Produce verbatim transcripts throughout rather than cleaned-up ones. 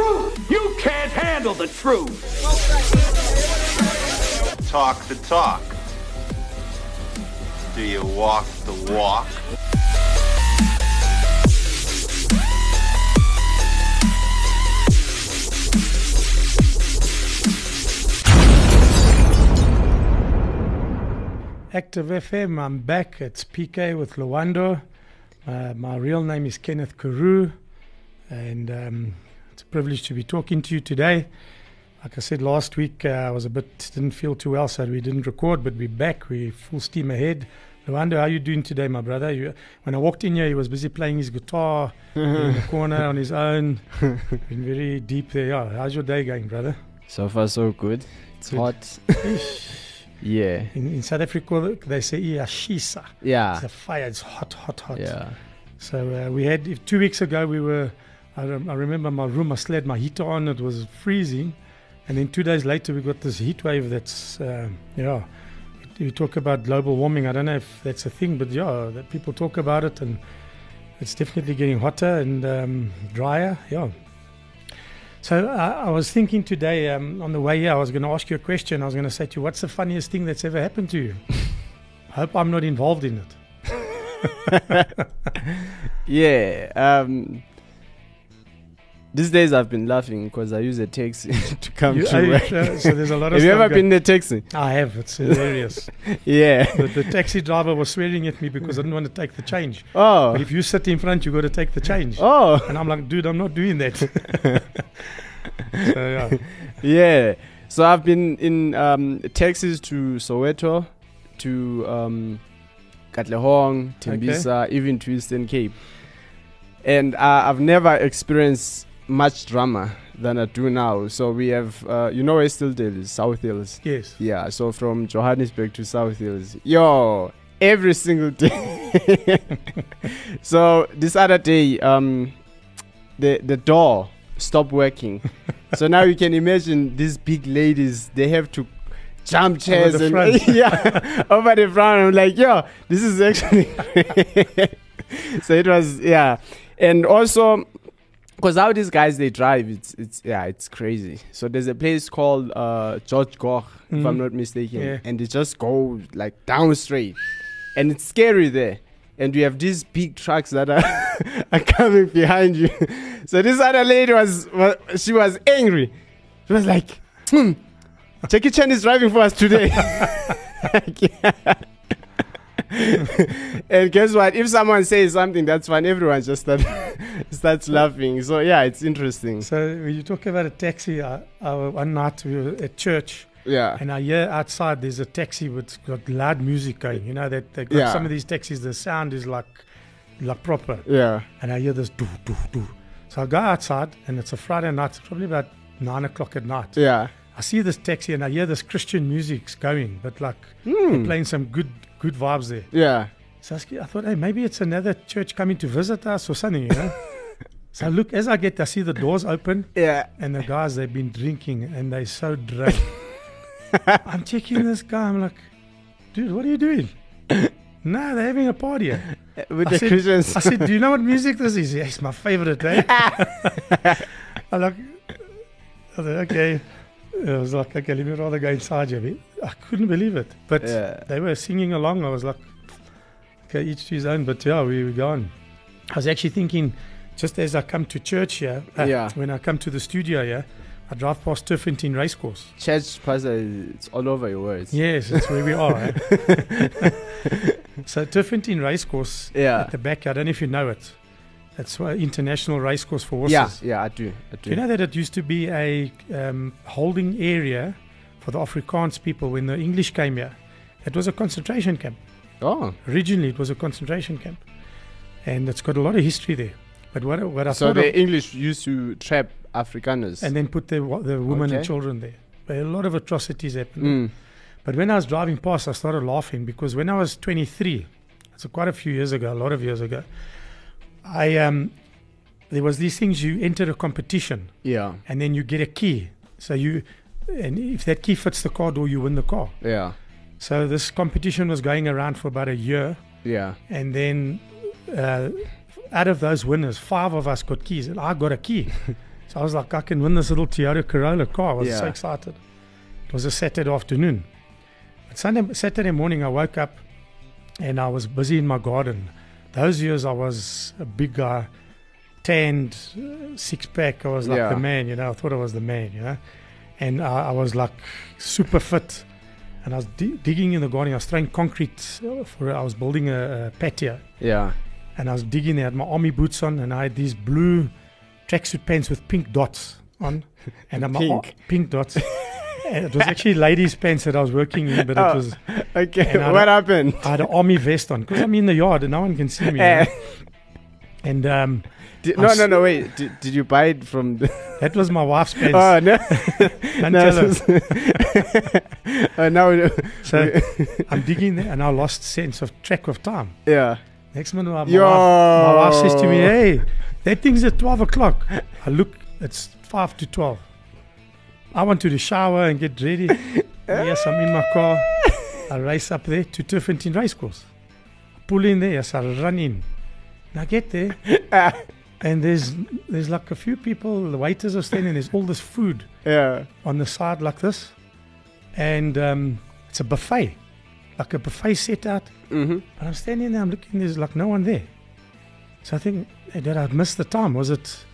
truth. You can't handle the truth. Talk the talk. Do you walk the walk? Active F M, I'm back. It's P K with Lwando. Uh, my real name is Kenneth Carew, and um, it's a privilege to be talking to you today. Like I said last week, uh, I was a bit, didn't feel too well, so we didn't record, but we're back. We're full steam ahead. Lwando, how are you doing today, my brother? You, when I walked in here, he was busy playing his guitar in the corner on his own. Been very deep there. Yeah, how's your day going, brother? So far, so good. It's good. Hot. Yeah. In, in South Africa, they say Eyashisa. Yeah. It's a fire. It's hot, hot, hot. Yeah. So uh, we had, two weeks ago, we were, I, rem- I remember my room, I still had my heater on. It was freezing. And then two days later, we got this heat wave that's, uh, yeah. You talk about global warming. I don't know if that's a thing, but yeah, that people talk about it. And it's definitely getting hotter and um, drier. Yeah. So I, I was thinking today um, on the way here, I was going to ask you a question. I was going to say to you, what's the funniest thing that's ever happened to you? I hope I'm not involved in it. Yeah. Um, these days I've been laughing because I use a taxi to come you, to work. Sure? So there's a lot of stuff. Have you ever been in a taxi? I have. It's hilarious. Yeah. But the taxi driver was swearing at me because I didn't want to take the change. Oh. But if you sit in front, you got to take the change. Oh. And I'm like, dude, I'm not doing that. So, yeah. Yeah. So I've been in um, taxis to Soweto, to um, Katlehong, Timbisa, okay. Even to Eastern Cape. And uh, I've never experienced much drama than I do now. So we have, uh, you know, Eastern Cape, South Hills. Yes. Yeah. So from Johannesburg to South Hills, yo, every single day. So this other day, um, the the door stopped working. So now you can imagine these big ladies. They have to jump chairs over the and yeah, over the front. I'm like, yo, this is actually. So it was, yeah, and also. Because how these guys, they drive, it's, it's yeah, it's crazy. So there's a place called uh, George Gore, mm. if I'm not mistaken. Yeah. And they just go, like, down straight. And it's scary there. And you have these big trucks that are, are coming behind you. So this other lady was, was she was angry. She was like, hmm, Jackie Chan is driving for us today. Like, yeah. And guess what? If someone says something that's fun, everyone just start starts laughing. So yeah, it's interesting. So when you talk about a taxi, uh, uh, one night we were at church, yeah, and I hear outside there's a taxi with got loud music going. You know that they got yeah. Some of these taxis, the sound is like like proper. Yeah, and I hear this do do do. So I go outside, and it's a Friday night, it's probably about nine o'clock at night. Yeah, I see this taxi, and I hear this Christian music's going, but like mm. they're playing some good. Good vibes there. Yeah. So I thought, hey, maybe it's another church coming to visit us or something, you know. So look, as I get, I see the doors open. Yeah. And the guys, they've been drinking and they're so drunk. I'm checking this guy. I'm like, dude, what are you doing? No, they're having a party here. With I the said, Christians. I said, do you know what music this is? Yeah, it's my favorite, eh? I'm like, I said, okay. I was like, okay, let me rather go inside you. I couldn't believe it. But yeah. They were singing along. I was like, okay, each to his own. But yeah, we were gone. I was actually thinking, just as I come to church here, uh, yeah. when I come to the studio here, I drive past Turffontein Racecourse. Church Plaza, it's all over your words. Yes, it's where we are. Eh? So Turffontein Racecourse yeah. at the back, I don't know if you know it. It's an international racecourse for horses. Yeah, yeah, I do. I do. You know that it used to be a um, holding area for the Afrikaans people when the English came here. It was a concentration camp. Oh. Originally, it was a concentration camp. And it's got a lot of history there. But what, what I so thought So the English used to trap Afrikaners. And then put the, the women okay. and children there. But a lot of atrocities happened. Mm. But when I was driving past, I started laughing because when I was twenty-three, so quite a few years ago, a lot of years ago, I um, there was these things. You enter a competition, yeah, and then you get a key. So you, and if that key fits the car door, you win the car. Yeah. So this competition was going around for about a year. Yeah. And then, uh, out of those winners, five of us got keys, and I got a key. So I was like, I can win this little Toyota Corolla car. I was yeah. so excited. It was a Saturday afternoon. But Sunday, Saturday morning, I woke up and I was busy in my garden. Those years, I was a big guy, tanned, six-pack. I was like yeah. the man, you know. I thought I was the man, you know. And I, I was like super fit. And I was di- digging in the garden. I was throwing concrete for it. I was building a, a patio. Yeah. And I was digging. I had my army boots on, and I had these blue tracksuit pants with pink dots on. And pink. My, oh, pink dots. And it was actually ladies' pants that I was working in, but oh, it was... Okay, what a, happened? I had an army vest on, because I'm in the yard and no one can see me. Uh, and... Um, did, no, no, no, wait. Did, did you buy it from... The that was my wife's pants. Oh, no. No. uh, no. So I'm digging there and I lost sense of track of time. Yeah. Next minute, my, Yo. wife, my wife says to me, hey, that thing's at twelve o'clock. I look, it's five to twelve. I went to the shower and get ready. Yes, I'm in my car. I race up there to Turffontein Racecourse. Pull in there. Yes, I run in. And I get there. And there's there's like a few people. The waiters are standing. There's all this food yeah. on the side like this. And um, it's a buffet. Like a buffet set out. Mm-hmm. And I'm standing there. I'm looking. There's like no one there. So I think, hey, did I miss the time? Was it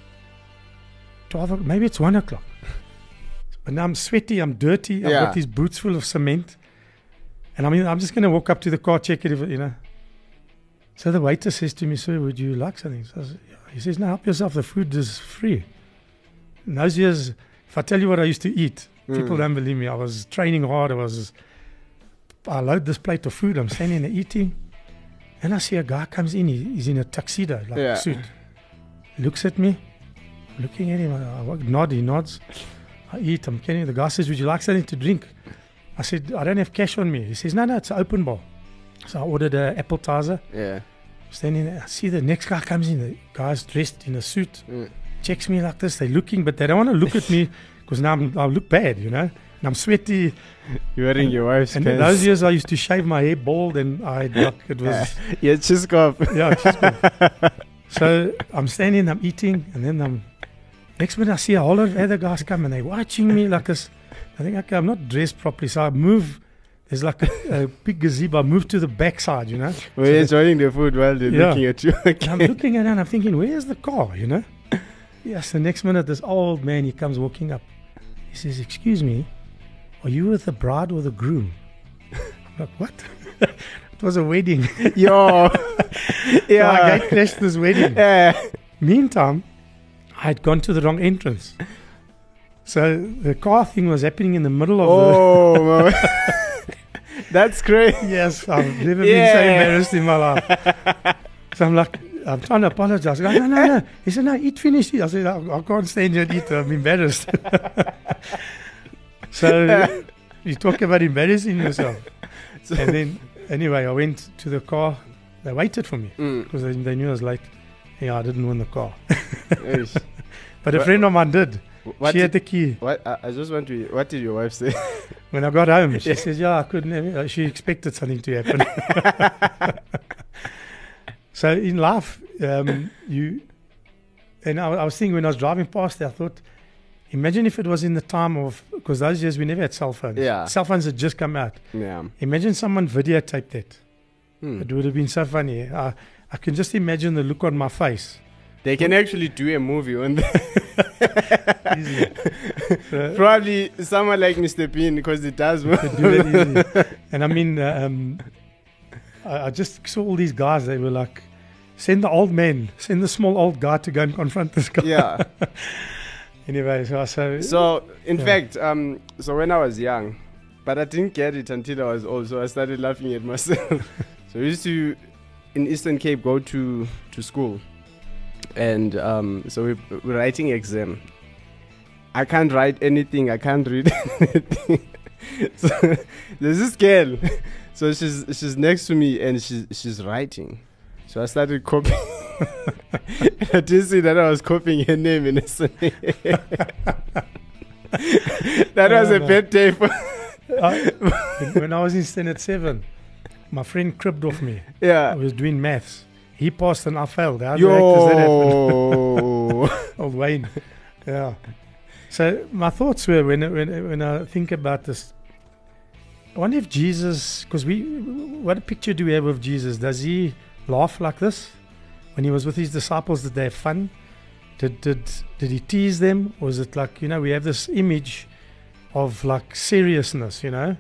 twelve o'clock? Maybe it's one o'clock. But now I'm sweaty, I'm dirty, yeah. I've got these boots full of cement. And I mean, I'm just going to walk up to the car, check it, if, you know. So the waiter says to me, sir, would you like something? So I was, he says, no, help yourself, the food is free. In those years, if I tell you what I used to eat, mm. people don't believe me. I was training hard, I was, I load this plate of food, I'm standing there eating. And I see a guy comes in, he, he's in a tuxedo, like yeah. a suit. He looks at me, I'm looking at him, I, I nod, he nods. I eat, I'm kidding. The guy says, would you like something to drink? I said, I don't have cash on me. He says, no, no, it's an open bar. So I ordered an appetizer. Yeah. Standing there, I see the next guy comes in. The guy's dressed in a suit. Mm. Checks me like this. They're looking, but they don't want to look at me because now I'm, I look bad, you know. And I'm sweaty. You're wearing and, your wife's and pants. And in those years, I used to shave my hair bald and I had, like, it was... yeah, chiskov. Yeah, chiskov. So I'm standing, I'm eating, and then I'm... Next minute, I see a whole lot of other guys come and they're watching me like this. I think, okay, I'm not dressed properly. So I move. There's like a, a big gazebo. I move to the backside, you know. Well, so they're enjoying their food while they're yeah. looking at you. Okay. I'm looking at it and I'm thinking, where's the car, you know? Yes, the next minute, this old man, he comes walking up. He says, excuse me, are you with the bride or the groom? I'm like, what? It was a wedding. Yo. Yeah. So I got crashed this wedding. Yeah. Meantime, I had gone to the wrong entrance. So the car thing was happening in the middle of oh, the... Oh, that's great. Yes, I've never yeah. been so embarrassed in my life. So I'm like, I'm trying to apologize. I go, no, no, no. He said, no, eat, finish it. I said, I, I can't stand here and eat. I'm embarrassed. So you talk about embarrassing yourself. So and then, anyway, I went to the car. They waited for me because mm. they, they knew I was late. Yeah, I didn't win the car. But a friend of mine did. What she had the key. What, I, I just want to... What did your wife say? When I got home, she yeah. says, yeah, I couldn't... She expected something to happen. So in life, um, you... And I, I was thinking when I was driving past there, I thought, imagine if it was in the time of... Because those years, we never had cell phones. Yeah. Cell phones had just come out. Yeah. Imagine someone videotaped that. Hmm. It would have been so funny. I... I can just imagine the look on my face. They can actually do a movie on that. Probably someone like Mister Bean, because it does work. And I mean, um, I, I just saw all these guys. They were like, send the old man, send the small old guy to go and confront this guy. Yeah. Anyway, so... So, so in yeah. fact, um, so when I was young, but I didn't get it until I was old, so I started laughing at myself. So I used to... in Eastern Cape go to to school, and um, so we, we're writing exam. I can't write anything, I can't read anything. So there's this girl, so she's she's next to me and she's she's writing, so I started copying. I didn't see that I was copying her name in a sentence. That was a know. bad day for I, when I was in Standard seven. My friend cribbed off me. Yeah. I was doing maths. He passed and I failed. How the heck does that happen? Old Wayne. Yeah. So my thoughts were, when when when I think about this, I wonder if Jesus, because we, what picture do we have of Jesus? Does he laugh like this? When he was with his disciples, did they have fun? Did did did he tease them? Or is it like, you know, we have this image of like seriousness, you know?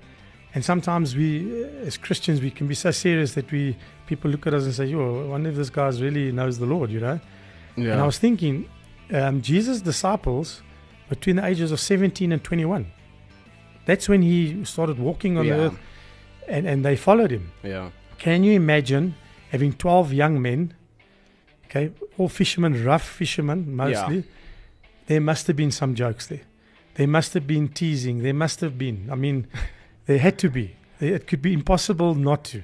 And sometimes we, as Christians, we can be so serious that we people look at us and say, yo, I wonder if this guy really knows the Lord, you know? Yeah. And I was thinking, um, Jesus' disciples, between the ages of seventeen and twenty-one, that's when he started walking on yeah. the earth, and, and they followed him. Yeah. Can you imagine having twelve young men, okay, all fishermen, rough fishermen mostly? Yeah. There must have been some jokes there. There must have been teasing. There must have been. I mean, there had to be. It could be impossible not to.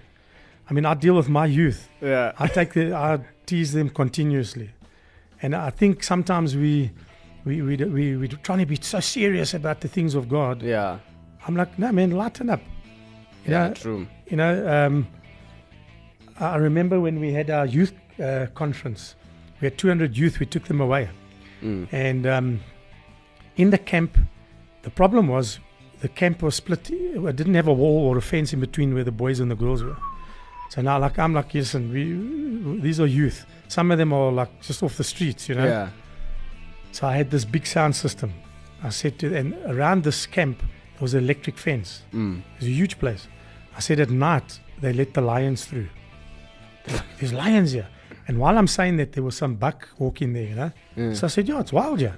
I mean, I deal with my youth. Yeah. I take the, I tease them continuously. And I think sometimes we, we, we, we, we're trying to be so serious about the things of God. Yeah. I'm like, no, man, lighten up. You yeah, know, true. You know, um, I remember when we had our youth uh, conference, we had two hundred youth, we took them away. Mm. And um, in the camp, the problem was the camp was split. It didn't have a wall or a fence in between where the boys and the girls were. So now, like, I'm like, listen, we, these are youth. Some of them are like just off the streets, you know. Yeah. So I had this big sound system. I said to them, and around this camp, there was an electric fence. Mm. It was a huge place. I said, at night, they let the lions through. Like, there's lions here. And while I'm saying that, there was some buck walking there, you know. Mm. So I said, yeah, it's wild here.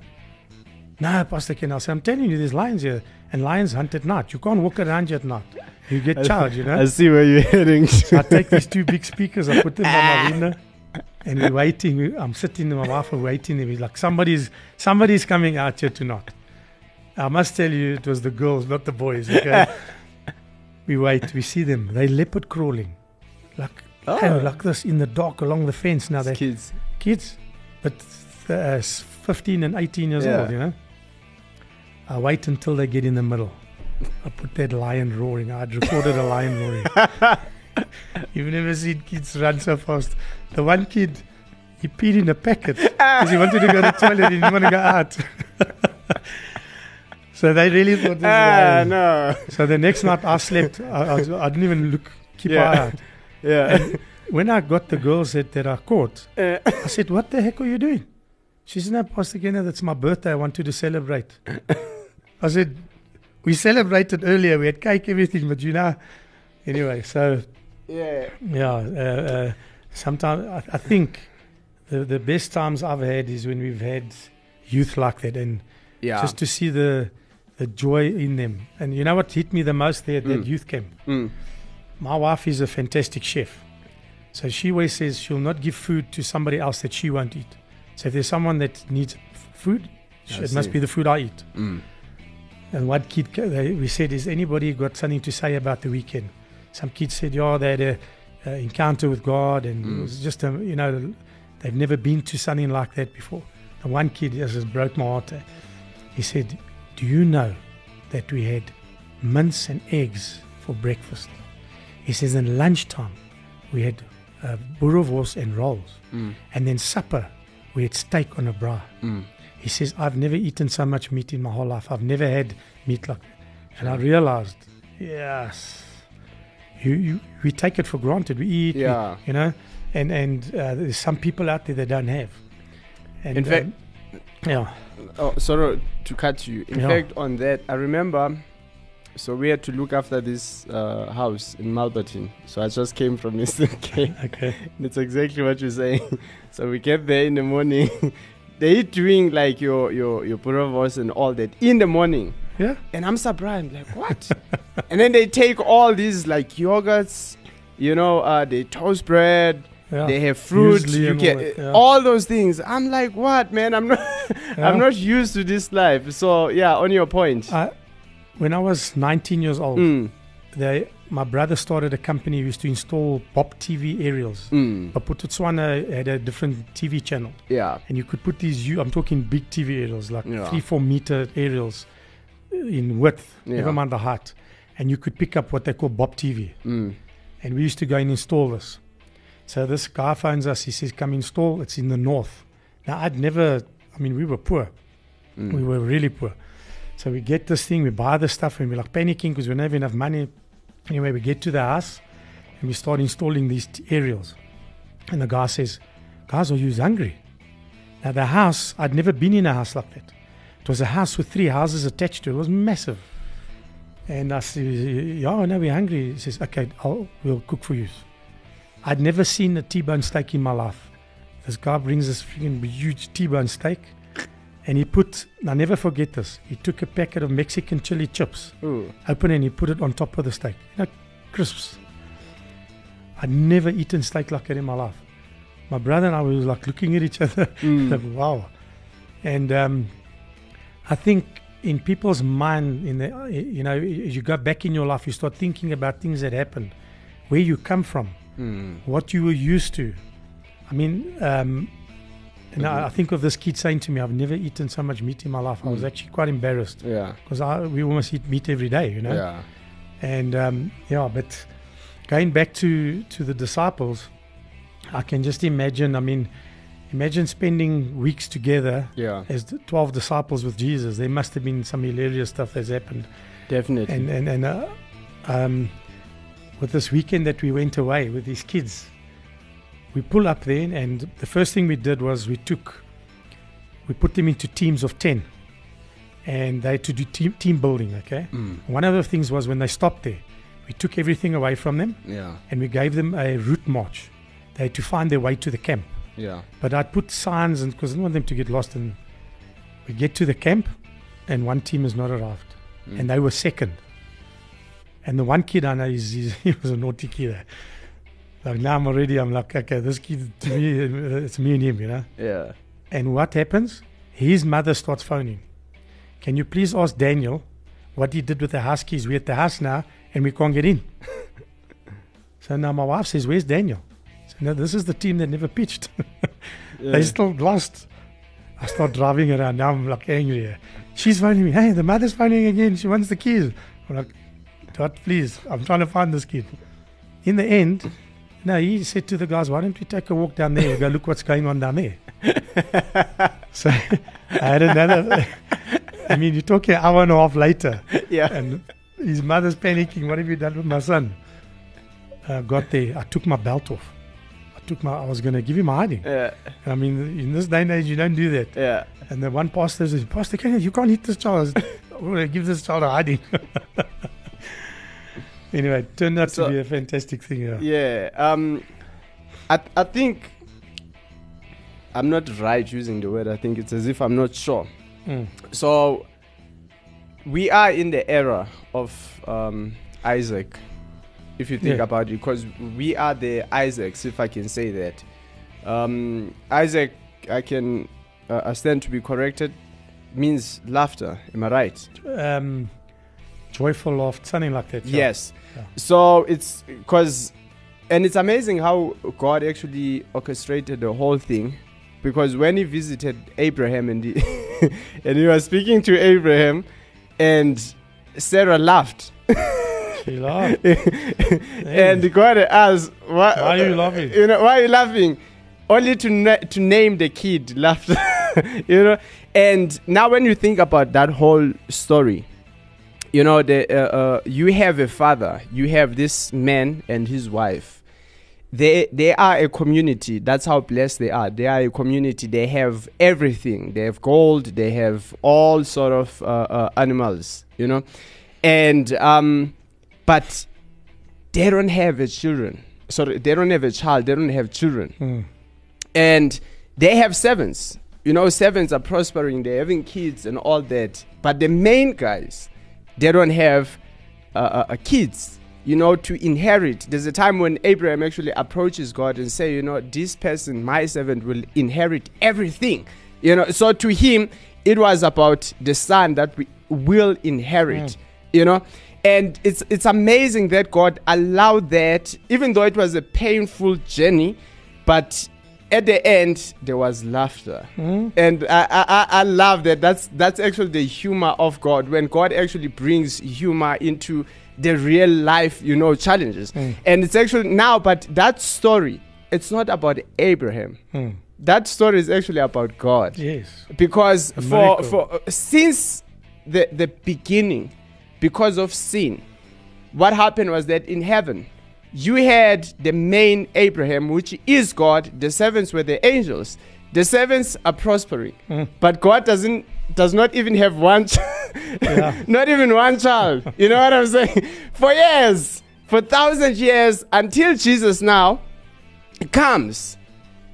No, Pastor Ken, I said, I'm telling you, there's lions here. And lions hunt at night. You can't walk around here at night. You get charged, you know. I see where you're heading. So I take these two big speakers, I put them on my window. And we're waiting. I'm sitting with my wife, we're waiting. And we're like, somebody's, somebody's coming out here tonight. I must tell you, it was the girls, not the boys. Okay? We wait. We see them. They leopard crawling. Like, oh. hey, like this in the dark along the fence. Now they're kids. Kids. But uh, fifteen and eighteen years yeah. old, you know. I wait until they get in the middle. I put that lion roaring. I had recorded a lion roaring. You've never seen kids run so fast. The one kid, he peed in a packet because he wanted to go to the toilet. He didn't want to go out. So they really thought this ah, was no. So the next night I slept. I, I, was, I didn't even look, keep yeah. an eye out. Yeah. And when I got the girls that, that I caught, uh. I said, what the heck are you doing? She said, no, Pastor Kenneth, it's my birthday. I wanted to celebrate. I said, we celebrated earlier. We had cake, everything, but you know. Anyway, so... Yeah. Yeah. Uh, uh, sometimes I, I think the the best times I've had is when we've had youth like that, and yeah. just to see the the joy in them. And you know what hit me the most there at mm. that youth camp? Mm. My wife is a fantastic chef, so she always says she'll not give food to somebody else that she won't eat. So if there's someone that needs food, I it see. must be the food I eat. Mm. And one kid, they, we said, has anybody got something to say about the weekend? Some kids said, yeah, they had an uh, encounter with God, and mm. it was just, a, you know, they've never been to something like that before. And one kid just broke my heart. He said, do you know that we had mince and eggs for breakfast? He says, in lunchtime, we had uh, boerewors and rolls. Mm. And then supper, we had steak on a braai. Mm. He says, I've never eaten so much meat in my whole life. I've never had meat like that. And I realized, yes. You, you, we take it for granted. We eat, yeah. we, you know, and and uh, there's some people out there that don't have. And in fact, um, yeah. Oh, sorry to cut you. In yeah. fact, on that, I remember. So we had to look after this uh, house in Malbatin. So I just came from Eastern Cape. Okay. And it's exactly what you're saying. So we get there in the morning. They're doing like your your your boerewors and all that in the morning. Yeah. And I'm surprised, like, what? And then they take all these like yogurts, you know, uh, they toast bread, yeah. they have fruit, you get all, it, yeah. all those things. I'm like, what, man? I'm not yeah. I'm not used to this life. So yeah, on your point. I, when I was nineteen years old, mm. they my brother started a company who used to install B O P T V aerials. Mm. But Botswana had a different T V channel. Yeah. And you could put these you I'm talking big T V aerials, like yeah. three, four meter aerials. In width, yeah. never mind the height, and you could pick up what they call B O P T V. Mm. And we used to go and install this. So this guy phones us, he says, come install, it's in the north. Now, I'd never, I mean, we were poor. Mm. We were really poor. So we get this thing, we buy the stuff, and we're like panicking because we don't have enough money. Anyway, we get to the house and we start installing these aerials. And the guy says, guys, are you hungry? Now the house, I'd never been in a house like that. It was a house with three houses attached to it. It was massive. And I said, yeah, no, we're hungry. He says, okay, I'll, we'll cook for you. I'd never seen a T-bone steak in my life. This guy brings this freaking huge T-bone steak. And he put, I'll never forget this, he took a packet of Mexican chili chips, ooh, open it, and he put it on top of the steak. You know, crisps. I'd never eaten steak like that in my life. My brother and I was like looking at each other, mm. like, wow. And um, I think in people's mind, in the, you know, as you go back in your life, you start thinking about things that happened, where you come from, mm. what you were used to. I mean, um, and mm-hmm. I, I think of this kid saying to me, I've never eaten so much meat in my life. I was actually quite embarrassed. Yeah. Because we almost eat meat every day, you know. Yeah. And, um, yeah, but going back to, to the disciples, I can just imagine, I mean, imagine spending weeks together yeah. as twelve disciples with Jesus. There must have been some hilarious stuff that's happened. Definitely. And, and, and uh, um, with this weekend that we went away with these kids, we pull up there, and the first thing we did was we took, we put them into teams of ten, and they had to do team, team building, okay? Mm. One of the things was when they stopped there, we took everything away from them, yeah. and we gave them a route march. They had to find their way to the camp. Yeah. But I put signs, and because I didn't want them to get lost, and we get to the camp, and one team has not arrived, mm. and they were second. And the one kid I know, he's, he's, he was a naughty kid. Like now I'm already, I'm like, okay, this kid, to me, it's me and him, you know? Yeah. And what happens? His mother starts phoning. Can you please ask Daniel what he did with the house keys? We're at the house now and we can't get in. So now my wife says, where's Daniel? So no, this is the team that never pitched. yeah. They still lost. I start driving around. Now I'm like angry. She's phoning me. Hey, the mother's phoning again. She wants the keys. I'm like, God, please. I'm trying to find this kid. In the end... No, he said to the guys, why don't we take a walk down there and go look what's going on down there? So I had another, I mean, you're talking an hour and a half later. Yeah. And his mother's panicking, what have you done with my son? I got there, I took my belt off. I took my, I was going to give him a hiding. Yeah. And I mean, in this day and age, you don't do that. Yeah. And the one pastor says, Pastor, can you, you can't hit this child. I'm going to give this child a hiding. Anyway, it turned out so, to be a fantastic thing. Yeah, yeah um, I, I think I'm not right using the word. I think it's as if I'm not sure. Mm. So we are in the era of um, Isaac, if you think yeah. about it, because we are the Isaacs, if I can say that. Um, Isaac, I can uh, I stand to be corrected, means laughter. Am I right? Um, joyful laughter, something like that. Yeah. Yes. Yeah. So it's because, and it's amazing how God actually orchestrated the whole thing, because when he visited Abraham and he, and he was speaking to Abraham, and Sarah laughed. She laughed. And yeah. God asked, why, why are you laughing? You know, why are you laughing? Only to na- to name the kid laughter. You know. And now when you think about that whole story, you know, the, uh, uh, you have a father, you have this man and his wife. They they are a community. That's how blessed they are. They are a community. They have everything. They have gold. They have all sort of uh, uh, animals, you know. And, um, but they don't have a children. Sorry, they don't have a child. They don't have children. Mm. And they have servants. You know, servants are prospering. They're having kids and all that. But the main guys... they don't have uh, uh, kids, you know, to inherit. There's a time when Abraham actually approaches God and say, you know, this person, my servant, will inherit everything. You know, so to him, it was about the son that we will inherit, yeah. you know. And it's it's amazing that God allowed that, even though it was a painful journey, but at the end, there was laughter. Mm. And I, I, I love that. That's that's actually the humor of God. When God actually brings humor into the real life, you know, challenges. Mm. And it's actually now, but that story, it's not about Abraham. Mm. that story is actually about God. Yes. Because for, for since the, the beginning, because of sin, what happened was that in heaven, you had the main Abraham, which is God. The servants were the angels. The servants are prospering, mm. but God doesn't does not even have one, ch- yeah. not even one child. You know what I'm saying? For years, for thousand years, until Jesus now comes.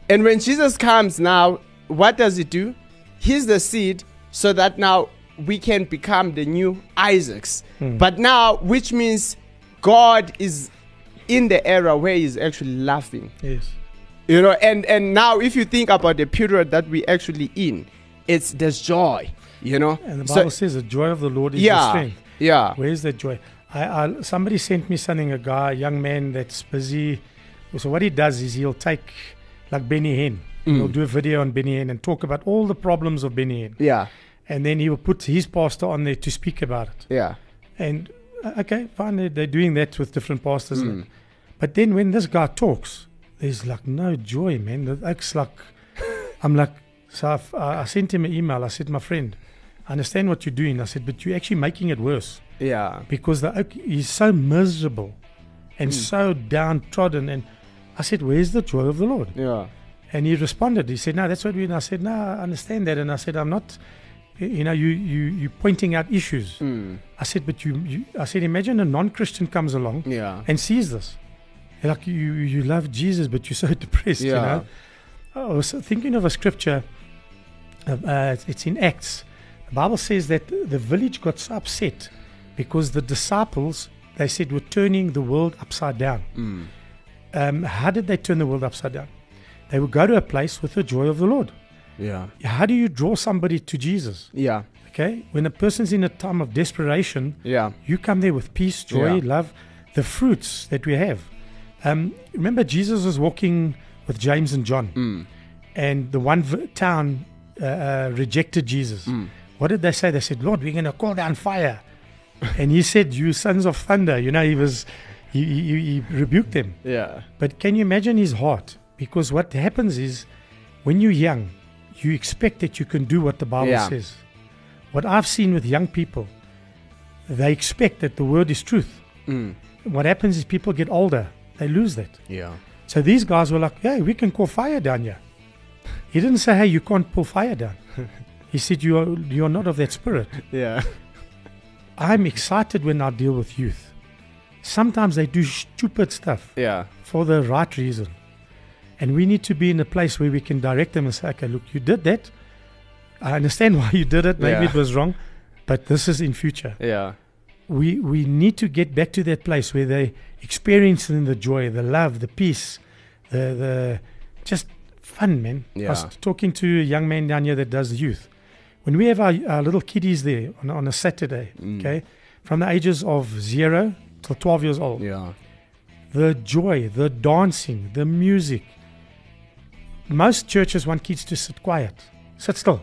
And when Jesus comes now, what does he do? He's the seed so that now we can become the new Isaacs. Mm. But now, which means God is in the era where he's actually laughing. Yes. You know, and, and now if you think about the period that we're actually in, it's there's joy, you know. And the Bible so, says the joy of the Lord is yeah, your strength. Yeah. Where's the joy? I, I somebody sent me something, a guy, a young man that's busy. So what he does is he'll take... like Benny Hinn. Mm. He'll do a video on Benny Hinn and talk about all the problems of Benny Hinn. Yeah. And then he will put his pastor on there to speak about it. Yeah. And, okay, fine, they're doing that with different pastors. Mm. But then when this guy talks, there's like no joy, man. It's like, I'm like, so I've, I sent him an email. I said, my friend, I understand what you're doing. I said, but you're actually making it worse. Yeah. Because the, he's so miserable and mm. so downtrodden and, I said, where's the joy of the Lord? Yeah. And he responded. He said, no, that's what we... And I said, no, I understand that. And I said, I'm not... You know, you, you, you're pointing out issues. Mm. I said, but you, you... I said, imagine a non-Christian comes along yeah. and sees this. Like, you, you love Jesus, but you're so depressed, yeah. you know? I was thinking of a scripture. Uh, uh, it's in Acts. The Bible says that the village got so upset because the disciples, they said, were turning the world upside down. Mm. Um, how did they turn the world upside down? They would go to a place with the joy of the Lord. Yeah. How do you draw somebody to Jesus? Yeah. Okay. When a person's in a time of desperation, yeah. you come there with peace, joy, yeah. love, the fruits that we have. Um, remember, Jesus was walking with James and John, mm. and the one v- town uh, uh, rejected Jesus. Mm. What did they say? They said, "Lord, we're going to call down fire," and he said, "You sons of thunder!" You know, he was. He, he, he rebuked them. Yeah. But can you imagine his heart? Because what happens is, when you're young, you expect that you can do what the Bible yeah. says. What I've seen with young people, they expect that the word is truth. Mm. What happens is people get older. They lose that. Yeah. So these guys were like, hey, we can call fire down here. He didn't say, hey, you can't pull fire down. He said, you are, you are not of that spirit. Yeah. I'm excited when I deal with youth. Sometimes they do stupid stuff yeah. for the right reason. And we need to be in a place where we can direct them and say, okay, look, you did that. I understand why you did it. Maybe yeah. it was wrong, but this is in future. Yeah, We we need to get back to that place where they experience the joy, the love, the peace, the the just fun, man. Yeah. I was talking to a young man down here that does youth. When we have our, our little kiddies there on, on a Saturday, mm. okay, from the ages of zero till twelve years old. Yeah. The joy, the dancing, the music. Most churches want kids to sit quiet. Sit still.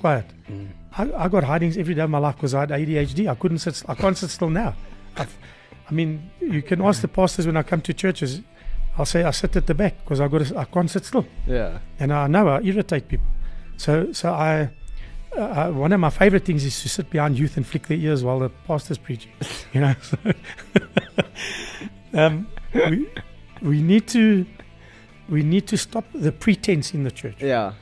Quiet. Mm. I, I got hidings every day of my life because I had A D H D. I couldn't sit I can't sit still now. I've, I mean, you can ask the pastors when I come to churches, I'll say I sit at the back because I got I can't sit still. Yeah. And I know I irritate people. So so I Uh, one of my favorite things is to sit behind youth and flick their ears while the pastor's preaching. You know, so um, we, we need to we need to stop the pretense in the church. Yeah,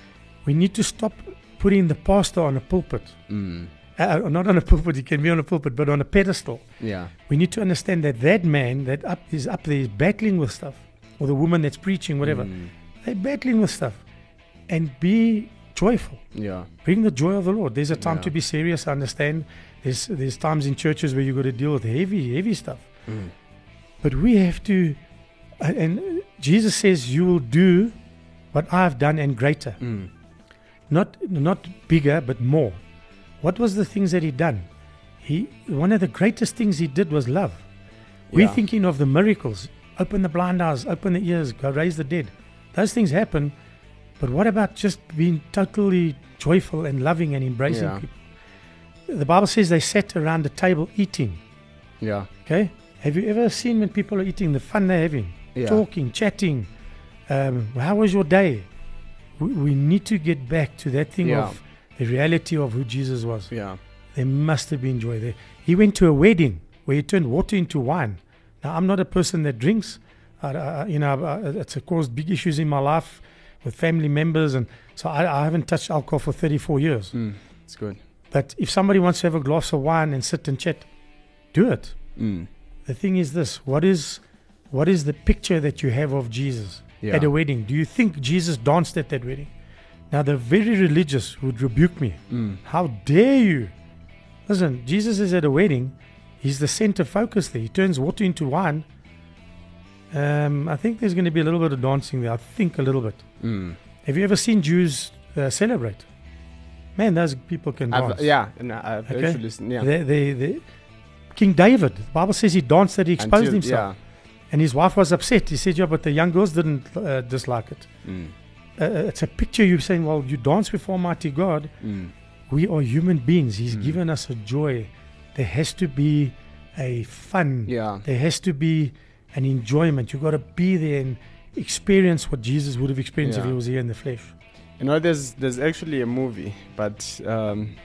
we need to stop putting the pastor on a pulpit. Mm. Uh, not on a pulpit; he can be on a pulpit, but on a pedestal. Yeah, we need to understand that that man that up is up there is battling with stuff, or the woman that's preaching, whatever, mm. they're battling with stuff, and be joyful. Yeah. Bring the joy of the Lord. There's a time yeah. to be serious, I understand. There's there's times in churches where you've got to deal with heavy, heavy stuff. Mm. But we have to, and Jesus says, you will do what I've done and greater. Mm. Not not bigger, but more. What was the things that he done? He one of the greatest things he did was love. Yeah. We're thinking of the miracles. Open the blind eyes, open the ears, go raise the dead. Those things happen. But what about just being totally joyful and loving and embracing yeah. people? The Bible says they sat around the table eating. Yeah. Okay? Have you ever seen when people are eating, the fun they're having? Yeah. Talking, chatting. Um, how was your day? we, we need to get back to that thing yeah. of the reality of who Jesus was. Yeah. There must have been joy there. He went to a wedding where he turned water into wine. Now, I'm not a person that drinks. Uh, uh, you know, uh, it's caused big issues in my life with family members. And so I, I haven't touched alcohol for thirty-four years. Mm, that's good. But if somebody wants to have a glass of wine and sit and chat, do it. Mm. The thing is this, what is, what is the picture that you have of Jesus yeah. at a wedding? Do you think Jesus danced at that wedding? Now, the very religious would rebuke me. Mm. How dare you? Listen, Jesus is at a wedding. He's the center focus there. He turns water into wine. Um, I think there's going to be a little bit of dancing there. I think a little bit. Mm. Have you ever seen Jews uh, celebrate? Man, those people can dance. I've, yeah, no, I've okay? actually listened. Yeah. They, they, they, King David, the Bible says he danced, that he exposed Until, himself. Yeah. And his wife was upset. He said, yeah, but the young girls didn't uh, dislike it. Mm. Uh, it's a picture you're saying, well, you dance before Almighty God. Mm. We are human beings. He's mm. given us a joy. There has to be a fun. Yeah. There has to be an enjoyment. You've got to be there and experience what Jesus would have experienced yeah. if he was here in the flesh. You know, there's there's actually a movie, but um,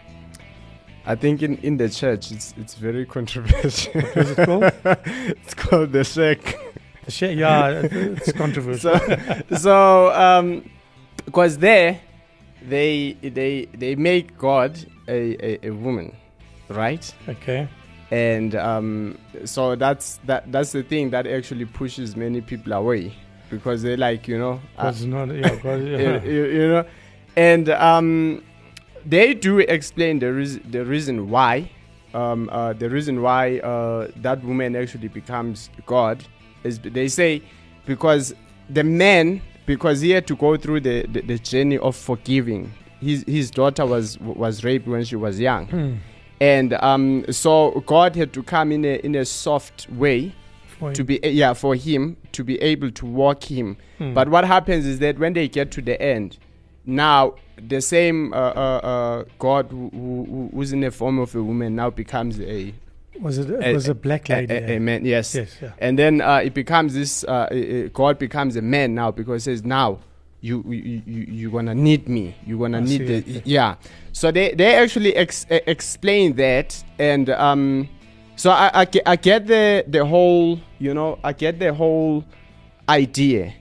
I think in, in the church it's it's very controversial. What is it called? It's called The Shack. The Shack, yeah, it's controversial. So, so um, because there, they they they make God a, a, a woman, right? Okay. And um, so that's that that's the thing that actually pushes many people away, because they're like, you know, uh, not, yeah, God, yeah. you, you know, and um, they do explain the reason the reason why um, uh, the reason why uh, that woman actually becomes God is, they say, because the man, because he had to go through the, the, the journey of forgiving. His his daughter was was raped when she was young. Mm. And um, so God had to come in a in a soft way for to be yeah for him to be able to walk him. Mm. But what happens is that when they get to the end, now the same uh, uh, uh, God who, who who's in the form of a woman now becomes a was it a, was a, a black lady a, a, a man yes yes yeah. And then uh, it becomes this uh, uh, God becomes a man now, because it says now. You you you you gonna need me. You gonna I need the yeah. yeah. So they they actually ex, uh, explain that, and um, so I, I I get the the whole you know I get the whole idea,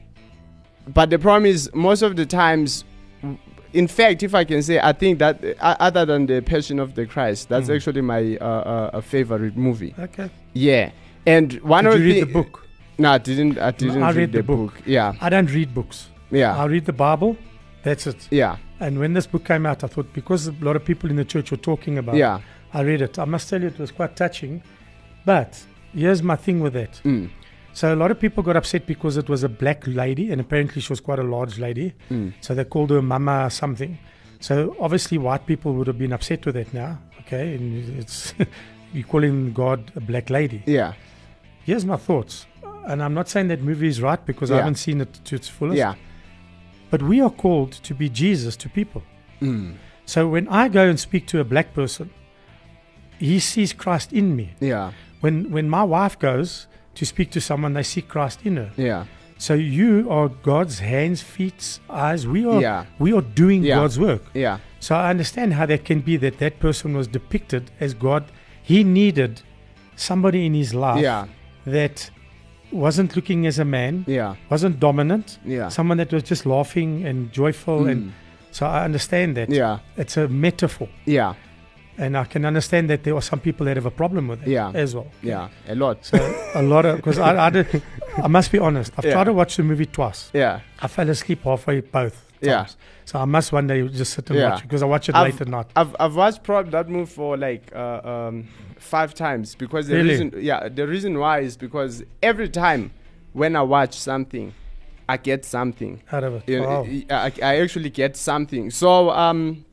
but the problem is most of the times, in fact, if I can say, I think that uh, other than The Passion of the Christ, that's mm. actually my uh, uh, favorite movie. Okay. Yeah, and one Did of you the read the book. No, I didn't. I didn't I read, read the, the book. book. Yeah. I don't read books. Yeah, I read the Bible. That's it. Yeah. And when this book came out, I thought, because a lot of people in the church were talking about yeah. it, I read it. I must tell you, it was quite touching. But here's my thing with that. Mm. So a lot of people got upset because it was a black lady, and apparently she was quite a large lady. Mm. So they called her Mama or something. So obviously white people would have been upset with that now. Okay, and it's you're calling God a black lady. Yeah. Here's my thoughts. And I'm not saying that movie is right, because yeah. I haven't seen it to its fullest. Yeah. But we are called to be Jesus to people. Mm. So when I go and speak to a black person, he sees Christ in me. Yeah. When when my wife goes to speak to someone, they see Christ in her. Yeah. So you are God's hands, feet, eyes. We are yeah. we are doing yeah. God's work. Yeah. So I understand how that can be, that that person was depicted as God. He needed somebody in his life yeah. that wasn't looking as a man, yeah. wasn't dominant, yeah. someone that was just laughing and joyful. Mm. And so I understand that. Yeah. It's a metaphor. Yeah. And I can understand that there are some people that have a problem with it yeah. as well. Yeah, a lot. So a lot of, because I I, did, I must be honest, I've yeah. tried to watch the movie twice. Yeah. I fell asleep halfway both times. Yeah. So I must one day just sit and yeah. watch it, because I watch it I've, late at night. I've, I've watched probably that movie for like uh, um, five times, because the really? reason yeah the reason why is because every time when I watch something, I get something out of it. You wow. know, I, I actually get something. So um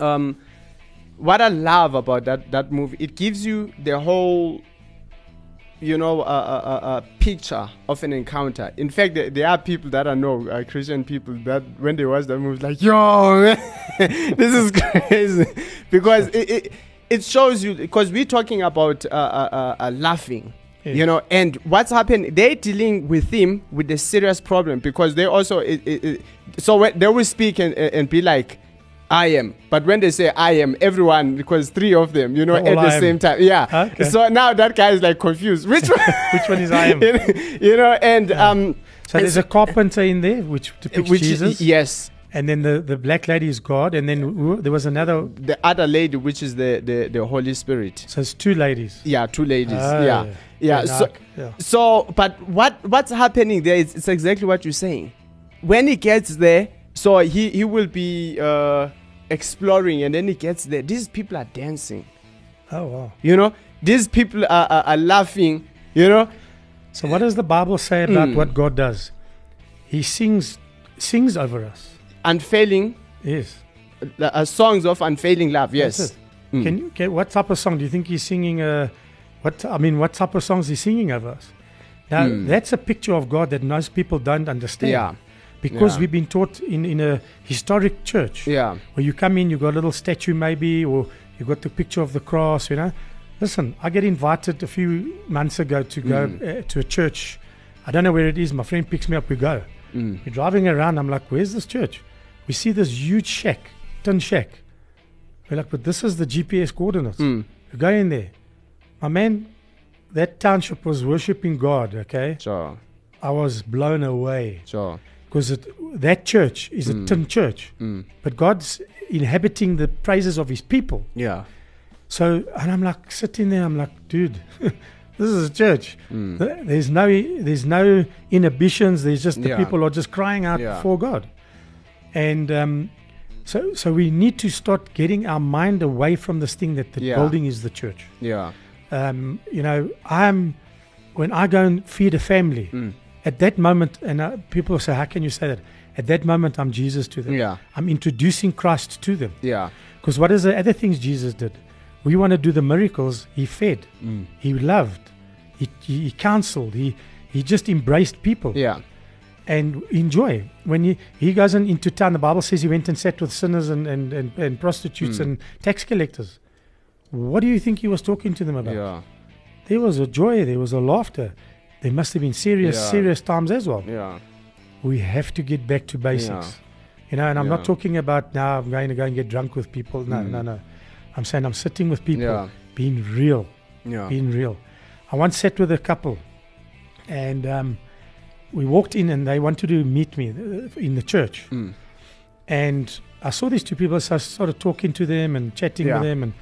um what I love about that that movie, it gives you the whole you know, a, a, a picture of an encounter. In fact, there, there are people that I know, uh, Christian people, that when they watch that movie, like, yo, man, this is crazy. Because it, it, it shows you, because we're talking about uh, uh, uh, laughing. Yes. You know, and what's happened, they're dealing with him with a serious problem, because they also, it, it, it, so when they will speak and, and be like, I am. But when they say I am, everyone, because three of them, you know, well, at I the am. same time. Yeah. Okay. So now that guy is like confused. Which one? Which one is I am? You know, and... Yeah. um, So there's a carpenter in there, which depicts which, Jesus. Yes. And then the, the black lady is God. And then who, there was another... The other lady, which is the, the, the Holy Spirit. So it's two ladies. Yeah, two ladies. Oh, yeah. Yeah. Yeah. So, yeah. So, but what what's happening there is it's exactly what you're saying. When he gets there, so he, he will be... Uh, exploring, and then he gets there, these people are dancing. Oh wow. You know, these people are, are, are laughing, you know. So what does the Bible say about mm. what God does? He sings sings over us unfailing, yes, uh, uh, songs of unfailing love. Yes. mm. Can you get, what type of song do you think he's singing? Uh, what I mean what type of songs he's singing over us now? mm. That's a picture of God that most people don't understand. Yeah. Because yeah. we've been taught in, in a historic church. Yeah. Where you come in, you got a little statue maybe, or you got the picture of the cross, you know. Listen, I get invited a few months ago to go mm. uh, to a church. I don't know where it is. My friend picks me up, we go. Mm. We're driving around, I'm like, where's this church? We see this huge shack, tin shack. We're like, but this is the G P S coordinates. Mm. We go in there. My man, that township was worshipping God, okay? Sure. I was blown away. Sure. Because that church is mm. a tin church. Mm. But God's inhabiting the praises of his people. Yeah. So, and I'm like sitting there, I'm like, dude, this is a church. Mm. There's no there's no inhibitions. There's just the yeah. people are just crying out yeah. before God. And um, so so we need to start getting our mind away from this thing that the yeah. building is the church. Yeah. Um, you know, I'm when I go and feed a family, mm. at that moment, and uh, people say, how can you say that? At that moment, I'm Jesus to them. Yeah. I'm introducing Christ to them. Yeah. Because what is the other things Jesus did? We want to do the miracles. He fed. Mm. He loved. He, he, he counseled. He, he just embraced people. Yeah. And enjoy. When he, he goes in, into town, the Bible says he went and sat with sinners and, and, and, and prostitutes mm. and tax collectors. What do you think he was talking to them about? Yeah. There was a joy. There was a laughter. They must have been serious, yeah. serious times as well. Yeah. We have to get back to basics. Yeah. You know, and I'm yeah. not talking about now I'm going to go and get drunk with people. No, mm. no, no. I'm saying I'm sitting with people, yeah. being real. Yeah. Being real. I once sat with a couple, and um, we walked in and they wanted to meet me in the church. Mm. And I saw these two people, so I started talking to them and chatting yeah. with them and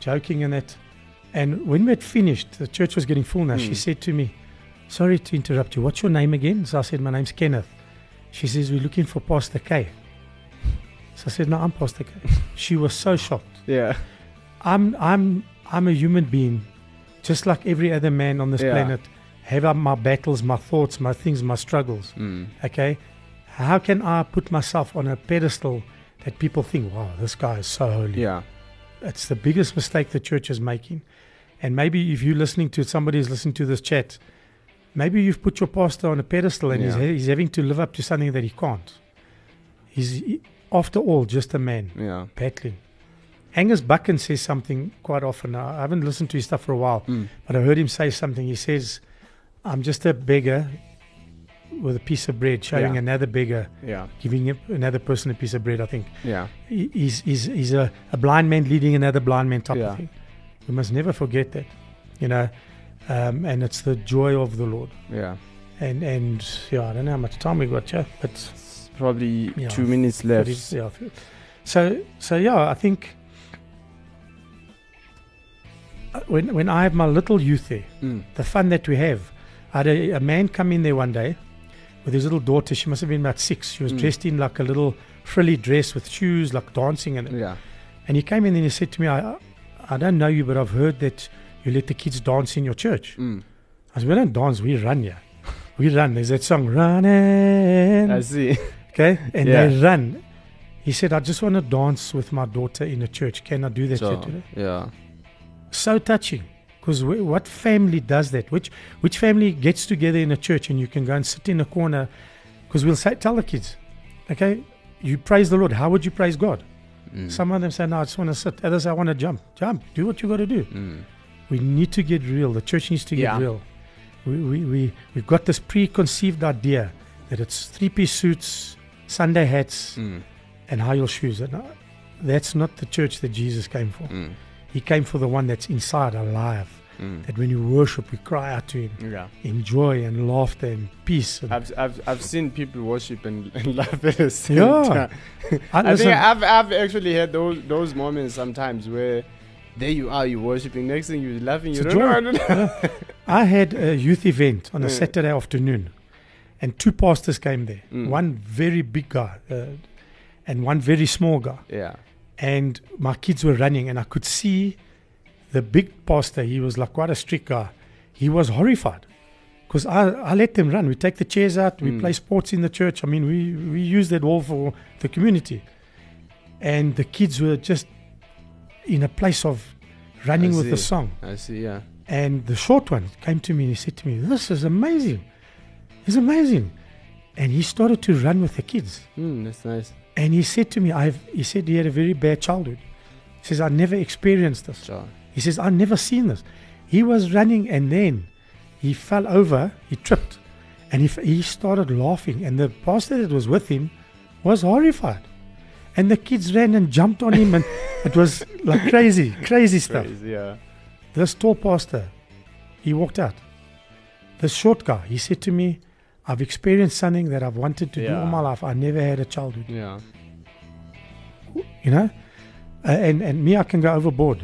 joking and that. And when we had finished, the church was getting full now. Mm. She said to me, sorry to interrupt you. What's your name again? So I said, my name's Kenneth. She says, we're looking for Pastor K. So I said, no, I'm Pastor K. She was so shocked. Yeah. I'm I'm I'm a human being, just like every other man on this yeah. planet. Have uh, my battles, my thoughts, my things, my struggles. Mm. Okay? How can I put myself on a pedestal that people think, wow, this guy is so holy? Yeah. It's the biggest mistake the church is making. And maybe if you're listening to it, somebody is listening to this chat, maybe you've put your pastor on a pedestal and yeah. he's, ha- he's having to live up to something that he can't. He's, he, after all, just a man yeah. battling. Angus Buchan says something quite often. I haven't listened to his stuff for a while, mm. but I heard him say something. He says, I'm just a beggar with a piece of bread, showing yeah. another beggar, yeah. giving a, another person a piece of bread, I think. Yeah. He, he's, he's, he's a, a blind man leading another blind man type yeah. of thing. We must never forget that, you know. Um, and it's the joy of the Lord. Yeah. And and yeah, I don't know how much time we got, yeah, but it's probably yeah, two minutes left. Yeah. So so yeah, I think when when I have my little youth there, mm. the fun that we have, I had a, a man come in there one day with his little daughter. She must have been about six. She was mm. dressed in like a little frilly dress with shoes, like dancing and yeah. And he came in and he said to me, I I don't know you, but I've heard that you let the kids dance in your church. Mm. I said, we don't dance, we run here. We run. There's that song, running. I see. Okay? And yeah. they run. He said, I just want to dance with my daughter in a church. Can I do that so, today? Yeah. So touching. Because what family does that? Which which family gets together in a church and you can go and sit in a corner? Because we'll say, tell the kids, okay, you praise the Lord. How would you praise God? Mm. Some of them say, no, I just want to sit. Others, I want to jump. Jump. Do what you got to do. Mm. We need to get real. The church needs to get yeah. real. we, we, we, we've got this preconceived idea that it's three-piece suits, Sunday hats, mm. and high heel shoes. And that's not the church that Jesus came for. Mm. He came for the one that's inside, alive. Mm. That when you worship, we cry out to Him, yeah. in joy and laughter and peace. And I've, I've I've seen people worship and, and laugh at the same yeah. time. I think I've I've actually had those those moments sometimes where there you are, you worshiping, next thing you're laughing. You don't know, I, don't know. I had a youth event on a yeah. Saturday afternoon, and two pastors came there. Mm. One very big guy, uh, and one very small guy. Yeah, and my kids were running, and I could see. The big pastor, he was like quite a strict guy. He was horrified because I, I let them run. We take the chairs out. We mm. play sports in the church. I mean, we, we use that all for the community. And the kids were just in a place of running I with see. the song. I see, yeah. And the short one came to me and he said to me, this is amazing. It's amazing. And he started to run with the kids. Mm, that's nice. And he said to me, I've, he said he had a very bad childhood. He says, I never experienced this. Sure. He says, I've never seen this. He was running and then he fell over, he tripped, and he, f- he started laughing. And the pastor that was with him was horrified. And the kids ran and jumped on him, and it was like crazy, crazy stuff. Crazy, yeah. This tall pastor, he walked out. This short guy, he said to me, I've experienced something that I've wanted to yeah. do all my life. I never had a childhood. Yeah. You know? Uh, and, and me, I can go overboard.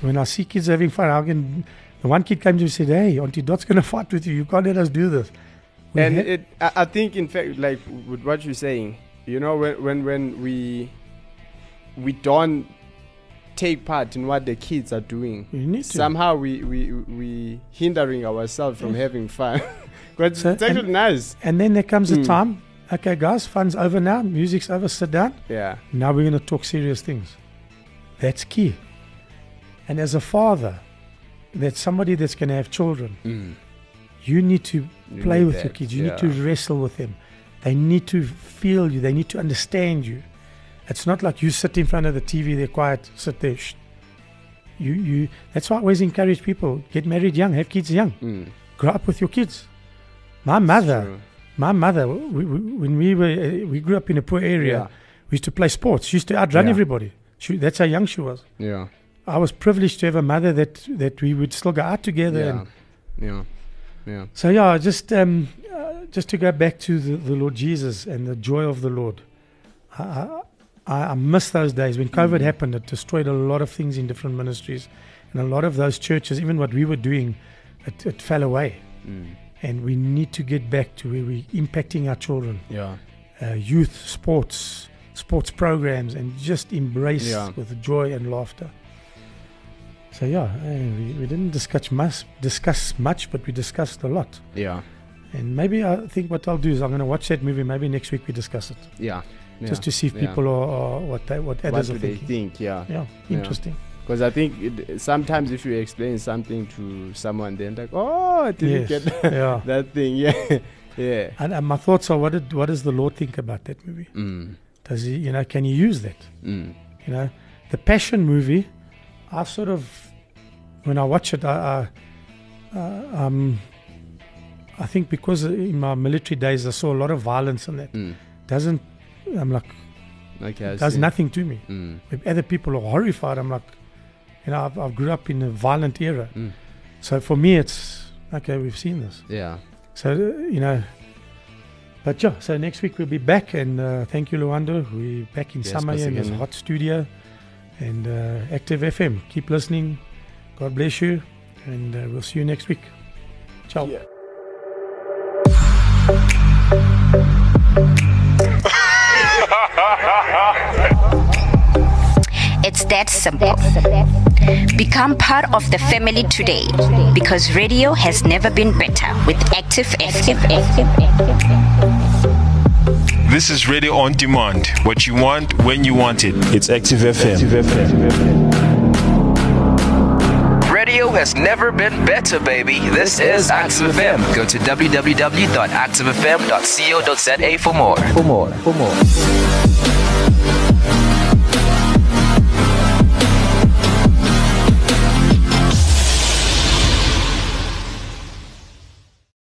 When I see kids having fun, I can, the one kid came to me and said, hey, Auntie Dot's going to fight with you. You can't let us do this. We and ha- it, I, I think, in fact, like with what you're saying, you know, when, when when we we don't take part in what the kids are doing, you need to. somehow we, we, we hindering ourselves from yes. having fun. But so, it's actually and, nice. And then there comes mm. a time, okay, guys, fun's over now. Music's over. Sit down. Yeah. Now we're going to talk serious things. That's key. And as a father, that's somebody that's going to have children. Mm. You need to you play need with that. your kids. You yeah. need to wrestle with them. They need to feel you. They need to understand you. It's not like you sit in front of the T V, they're quiet, sit there. Shh. You, you, that's why I always encourage people, get married young, have kids young. Mm. Grow up with your kids. My mother, my mother, we, we, when we were, uh, we grew up in a poor area, yeah. we used to play sports. She used to outrun yeah. everybody. She, that's how young she was. Yeah. I was privileged to have a mother that, that we would still go out together. Yeah, and yeah, yeah. So yeah, just um, uh, just to go back to the, the Lord Jesus and the joy of the Lord. I, I, I miss those days. When COVID mm. happened, it destroyed a lot of things in different ministries. And a lot of those churches, even what we were doing, it, it fell away. Mm. And we need to get back to where we're impacting our children. Yeah, uh, youth, sports, sports programs, and just embrace yeah. with joy and laughter. So yeah, we, we didn't discuss much, discuss much, but we discussed a lot. Yeah. And maybe I think what I'll do is I'm going to watch that movie. Maybe next week we discuss it. Yeah. yeah. Just to see if people yeah. are, are what they, what others what are thinking. What do they think? Yeah. Yeah. Interesting. Because yeah. I think it, sometimes if you explain something to someone, then like, oh, I didn't yes. get that, yeah. that thing. Yeah. yeah. And, and my thoughts are, what did, what does the Lord think about that movie? Mm. Does he, you know, can he use that? Mm. You know, the Passion movie. I sort of, when I watch it, I, I, uh, um, I think because in my military days I saw a lot of violence in that. Mm. Doesn't, I'm like, okay, does nothing to me. Mm. If other people are horrified, I'm like, you know, I've, I grew up in a violent era. Mm. So for me, it's, okay, we've seen this. Yeah. So, uh, you know, but yeah, so next week we'll be back, and uh, thank you, Lwando. We're back in yes, summer in this hot studio. And uh, Active F M, keep listening. God bless you, and uh, we'll see you next week. Ciao. Yeah. It's that simple. Become part of the family today, because radio has never been better with Active F M. This is Radio On Demand. What you want, when you want it. It's Active F M. Active F M. Radio has never been better, baby. This is Active F M. Go to w w w dot active f m dot co dot z a for more. For more. For more.